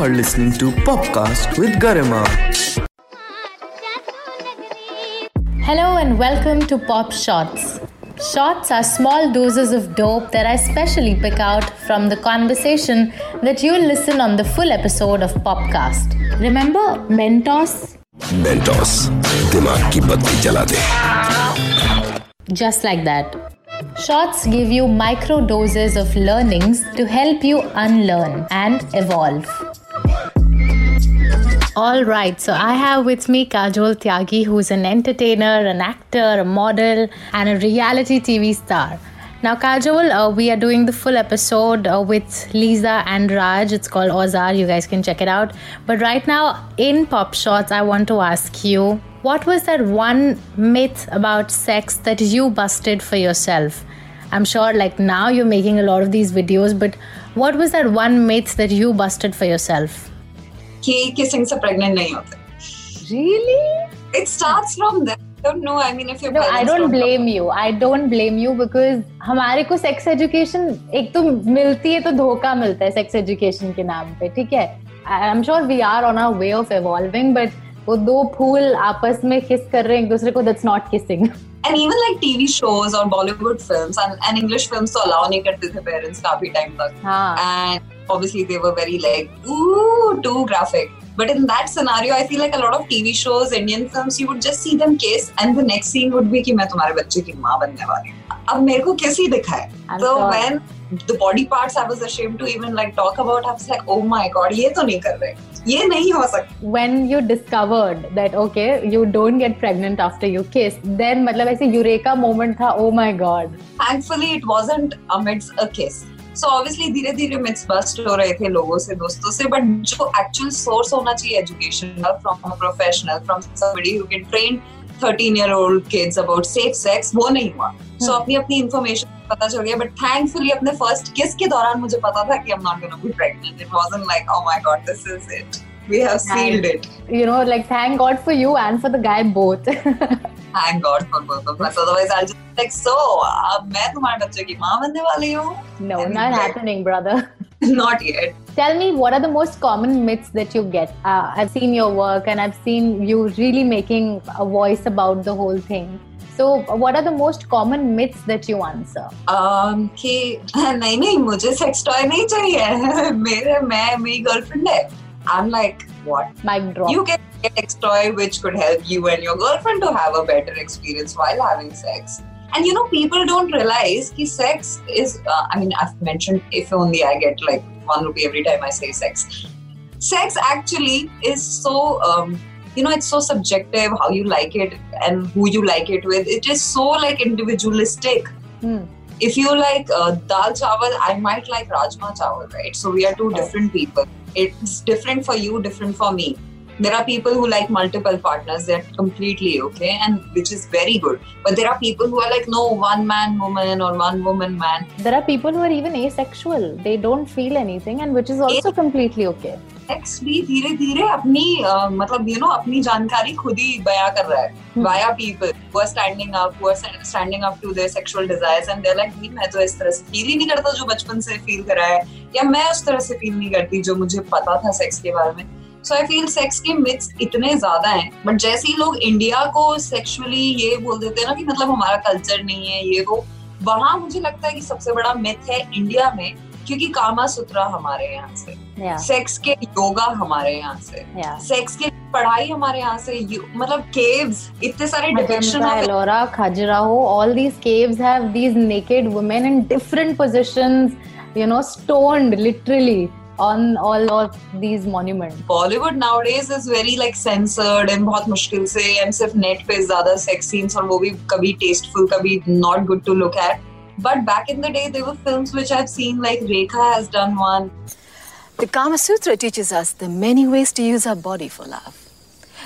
You are listening to Popcast with Garima. Hello and welcome to Pop Shots. Shots are small doses of dope that I specially pick out from the conversation that you'll listen on the full episode of Popcast. Remember Mentos? Mentos, दिमाग की बत्ती जला दे. Just like that. Shots give you micro doses of learnings to help you unlearn and evolve. Alright, so I have with me Kajol Tyagi, who's an entertainer, an actor, a model and a reality TV star. Now Kajol, we are doing the full episode with Lisa and Raj. It's called Ozar, you guys can check it out. But right now in Pop Shots, I want to ask you, what was that one myth about sex that you busted for yourself? I'm sure like now you're making a lot of these videos, but what was that one myth that you busted for yourself? Ki kissing se pregnant nahi hota. Really? It starts from there. I don't know. I mean, if your parents I don't blame you because हमारे को sex education एक तो मिलती है तो धोखा मिलता है sex education के नाम पे, ठीक है? I'm sure we are on our way of evolving, but वो दो फूल आपस में किस कर रहे हैं एक दूसरे को, that's not kissing. And even like TV shows or Bollywood films and English films तो allow नहीं करते थे parents काफी time तक. हाँ. And obviously they were very like ooh too graphic. But in that scenario, I feel like a lot of TV shows, Indian films, you would just see them kiss and the next scene would be कि मैं तुम्हारे बच्चे की माँ बनने वाली हूँ. अब मेरे को किस ही दिखाए. So when the body parts I was ashamed to even like talk about, I was like, oh my god, ये तो नहीं कर रहे, ये नहीं हो सकता. When you discovered that okay, you don't get pregnant after you kiss, then मतलब ऐसे eureka moment था, oh my god. Thankfully it wasn't amidst a kiss. So obviously धीरे धीरे myths bust हो रहे थे लोगों से, दोस्तों से, but जो actual source होना चाहिए educational from a professional, from somebody who can train 13-year-old kids about safe sex, वो नहीं हुआ. So अपनी information पता चल गया, but thankfully अपने first kiss के दौरान मुझे पता था कि I'm not going to be pregnant. It wasn't like oh my god, this is it. We have sealed it. You know, like thank God for you and for the guy both. Thank God for both of us. Otherwise, I'll just like so. मैं तुम्हारे बच्चे की माँ बनने वाली हूँ. No, not happening, brother. Not yet. Tell me, what are the most common myths that you get? I've seen your work and I've seen you really making a voice about the whole thing. So, what are the most common myths that you answer? कि नहीं मुझे sex toy नहीं चाहिए. मेरी girlfriend है. I'm like, what? Mic drop. You can get a sex toy which could help you and your girlfriend to have a better experience while having sex. And you know, people don't realize that sex is, I mean, I've mentioned if only I get like 1 rupee every time I say sex. Sex actually is so, you know, it's so subjective how you like it and who you like it with. It is so like individualistic. If you like dal chawal, I might like rajma chawal, right? So we are two different people. It's different for you, different for me. There are people who like multiple partners, they're completely okay, and which is very good. But there are people who are like, no, one man woman or one woman man. There are people who are even asexual. They don't feel anything, and which is also completely okay. Sex भी धीरे धीरे अपनी मतलब you know अपनी जानकारी खुद ही बयां कर रहा है via people who are standing up to their sexual desires and they're like मैं तो इस तरह से feel ही नहीं करता जो बचपन से feel करा है या मैं उस तरह से feel नहीं करती जो मुझे पता था sex के बारे में. So I feel sex के myths इतने ज़्यादा हैं, but जैसे ही लोग इंडिया को sexually ये बोल देते हैं ना कि मतलब हमारा culture नहीं है ये वो, वहाँ मुझे लगता है कि सबसे बड़ा myth है इंडिया में, क्योंकि कामा सूत्रा हमारे यहाँ से, sex के योगा हमारे यहाँ से, sex के पढ़ाई हमारे यहाँ से, मतलब caves, इतने सारे depiction हैं. Ellora, Khajuraho, all these caves have these naked women in different positions, you know, stoned literally. On all of these monuments. Bollywood nowadays is very like censored and बहुत मुश्किल से and सिर्फ net पे ज़्यादा sex scenes और वो भी कभी tasteful कभी not good to look at. But back in the day there were films which I've seen like Rekha has done one. The Kama Sutra teaches us the many ways to use our body for love.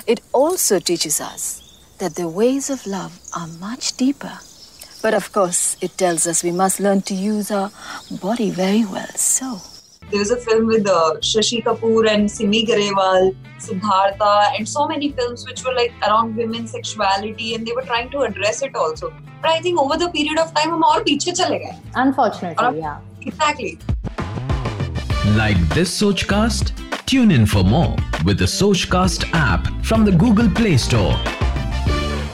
It also teaches us that the ways of love are much deeper. But of course it tells us we must learn to use our body very well. So there was a film with Shashi Kapoor and Simi Garewal, Siddhartha and so many films which were like around women's sexuality and they were trying to address it also. But I think over the period of time, we went back. Unfortunately, yeah. Exactly. Like this Sochcast? Tune in for more with the Sochcast app from the Google Play Store.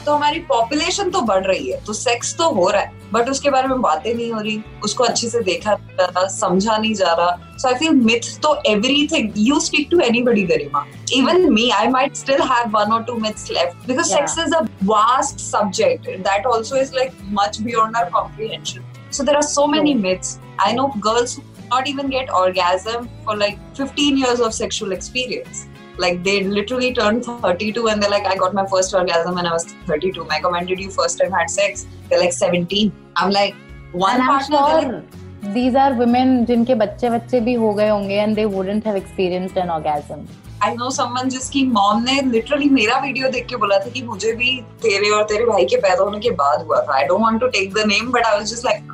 तो हमारी population तो बढ़ रही है, तो sex तो हो रहा है, बट उसके बारे में बातें नहीं हो रही, उसको अच्छे से देखा नहीं जा रहा, समझा नहीं जा रहा. So I feel myth to everything. You speak to anybody Garima, even me, I might still have one और two myths left because sex is a vast subject that also is like much beyond our comprehension. So there are so many myths. I know girls who not even get orgasm for like 15 years of sexual experience. Like they literally turn 32 and they're like, I got my first orgasm when I was 32. My comment, did you first time had sex? They're like 17. I'm like, one and partner. I'm sure like, these are women जिनके बच्चे भी हो गए होंगे and they wouldn't have experienced an orgasm. I know someone जिसकी mom ने literally मेरा video देख के बोला था कि मुझे भी तेरे और तेरे भाई के पैदा होने के बाद हुआ था. I don't want to take the name, but I was just like.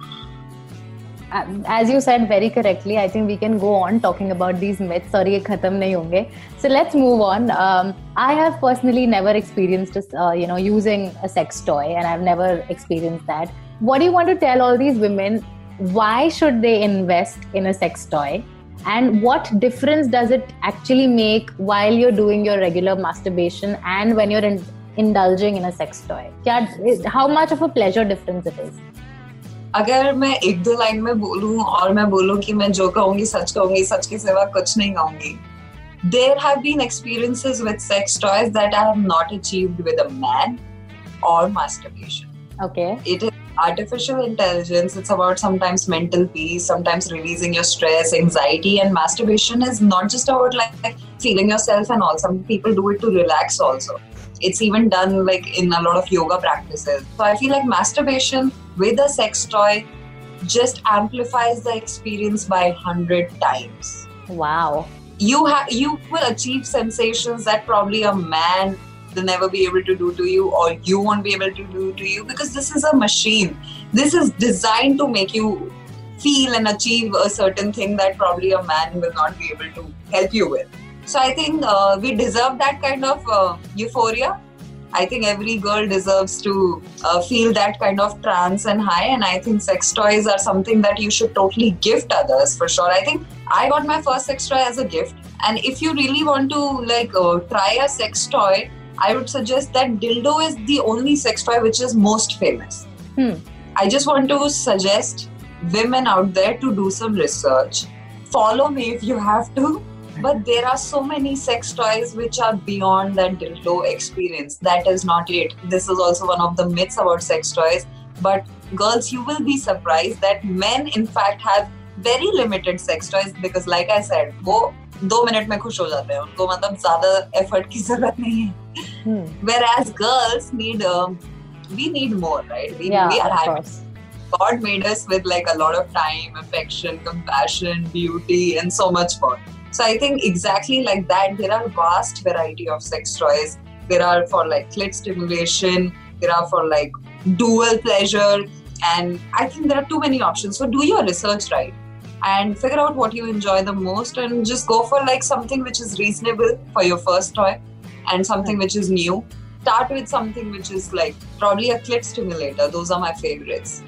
As you said very correctly, I think we can go on talking about these myths. और ये खत्म नहीं होंगे. So let's move on. I have personally never experienced, using a sex toy, and I've never experienced that. What do you want to tell all these women? Why should they invest in a sex toy? And what difference does it actually make while you're doing your regular masturbation and when you're indulging in a sex toy? How much of a pleasure difference it is? अगर मैं एक दो line में बोलूं और मैं बोलूं कि मैं जो कहूंगी सच के सिवा कुछ नहीं कहूंगी. There have been experiences with sex toys that I have not achieved with a man or masturbation. Okay. It is artificial intelligence. It's about sometimes mental peace, sometimes releasing your stress, anxiety, and masturbation is not just about like feeling yourself and all. Some people do it to relax also. It's even done like in a lot of yoga practices. So I feel like masturbation with a sex toy just amplifies the experience by 100 times. Wow. You will achieve sensations that probably a man will never be able to do to you, or you won't be able to do to you, because this is a machine. This is designed to make you feel and achieve a certain thing that probably a man will not be able to help you with. So I think we deserve that kind of euphoria. I think every girl deserves to feel that kind of trance and high. And I think sex toys are something that you should totally gift others for sure. I think I got my first sex toy as a gift. And if you really want to like try a sex toy, I would suggest that dildo is the only sex toy which is most famous. I just want to suggest women out there to do some research. Follow me if you have to. But there are so many sex toys which are beyond that dildo experience. That is not it. This is also one of the myths about sex toys. But girls, you will be surprised that men in fact have very limited sex toys, because like I said, वो 2 minutes में खुश हो जाते हैं. उनको मतलब ज़्यादा effort की ज़रूरत नहीं है. Whereas girls need, we need more, right? We are high. God made us with like a lot of time, affection, compassion, beauty, and so much more. So I think exactly like that, there are vast variety of sex toys. There are for like clit stimulation, there are for like dual pleasure, and I think there are too many options. So do your research right and figure out what you enjoy the most, and just go for like something which is reasonable for your first toy and something which is new. Start with something which is like probably a clit stimulator. Those are my favorites.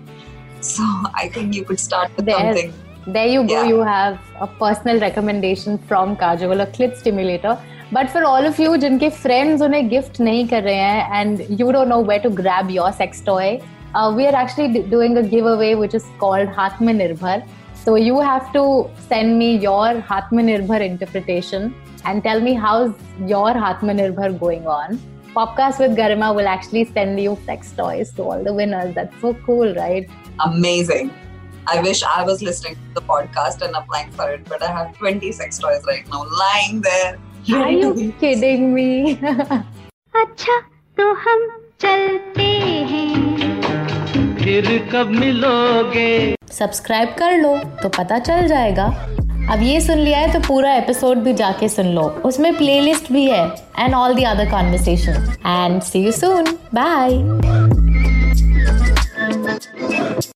So I think you could start with something. There you go, You have a personal recommendation from Kajol, a clit stimulator. But for all of you जिनके friends उन्हें gift नहीं कर रहे हैं and you don't know where to grab your sex toy, we are actually doing a giveaway which is called Hathmeinnirbhar. So you have to send me your Hathmeinnirbhar interpretation and tell me how's your Hathmeinnirbhar going on. Popcast with Garima will actually send you sex toys to all the winners. That's so cool, right? Amazing. I wish I was listening to the podcast and applying for it, but I have 20 sex toys right now lying there. Are you kidding me? अच्छा तो हम चलते हैं, फिर कब मिलोगे? Subscribe कर लो तो पता चल जाएगा. अब ये सुन लिया है तो पूरा एपिसोड भी जाके सुन लो, उसमें प्लेलिस्ट भी है and all the other conversations. And see you soon. Bye.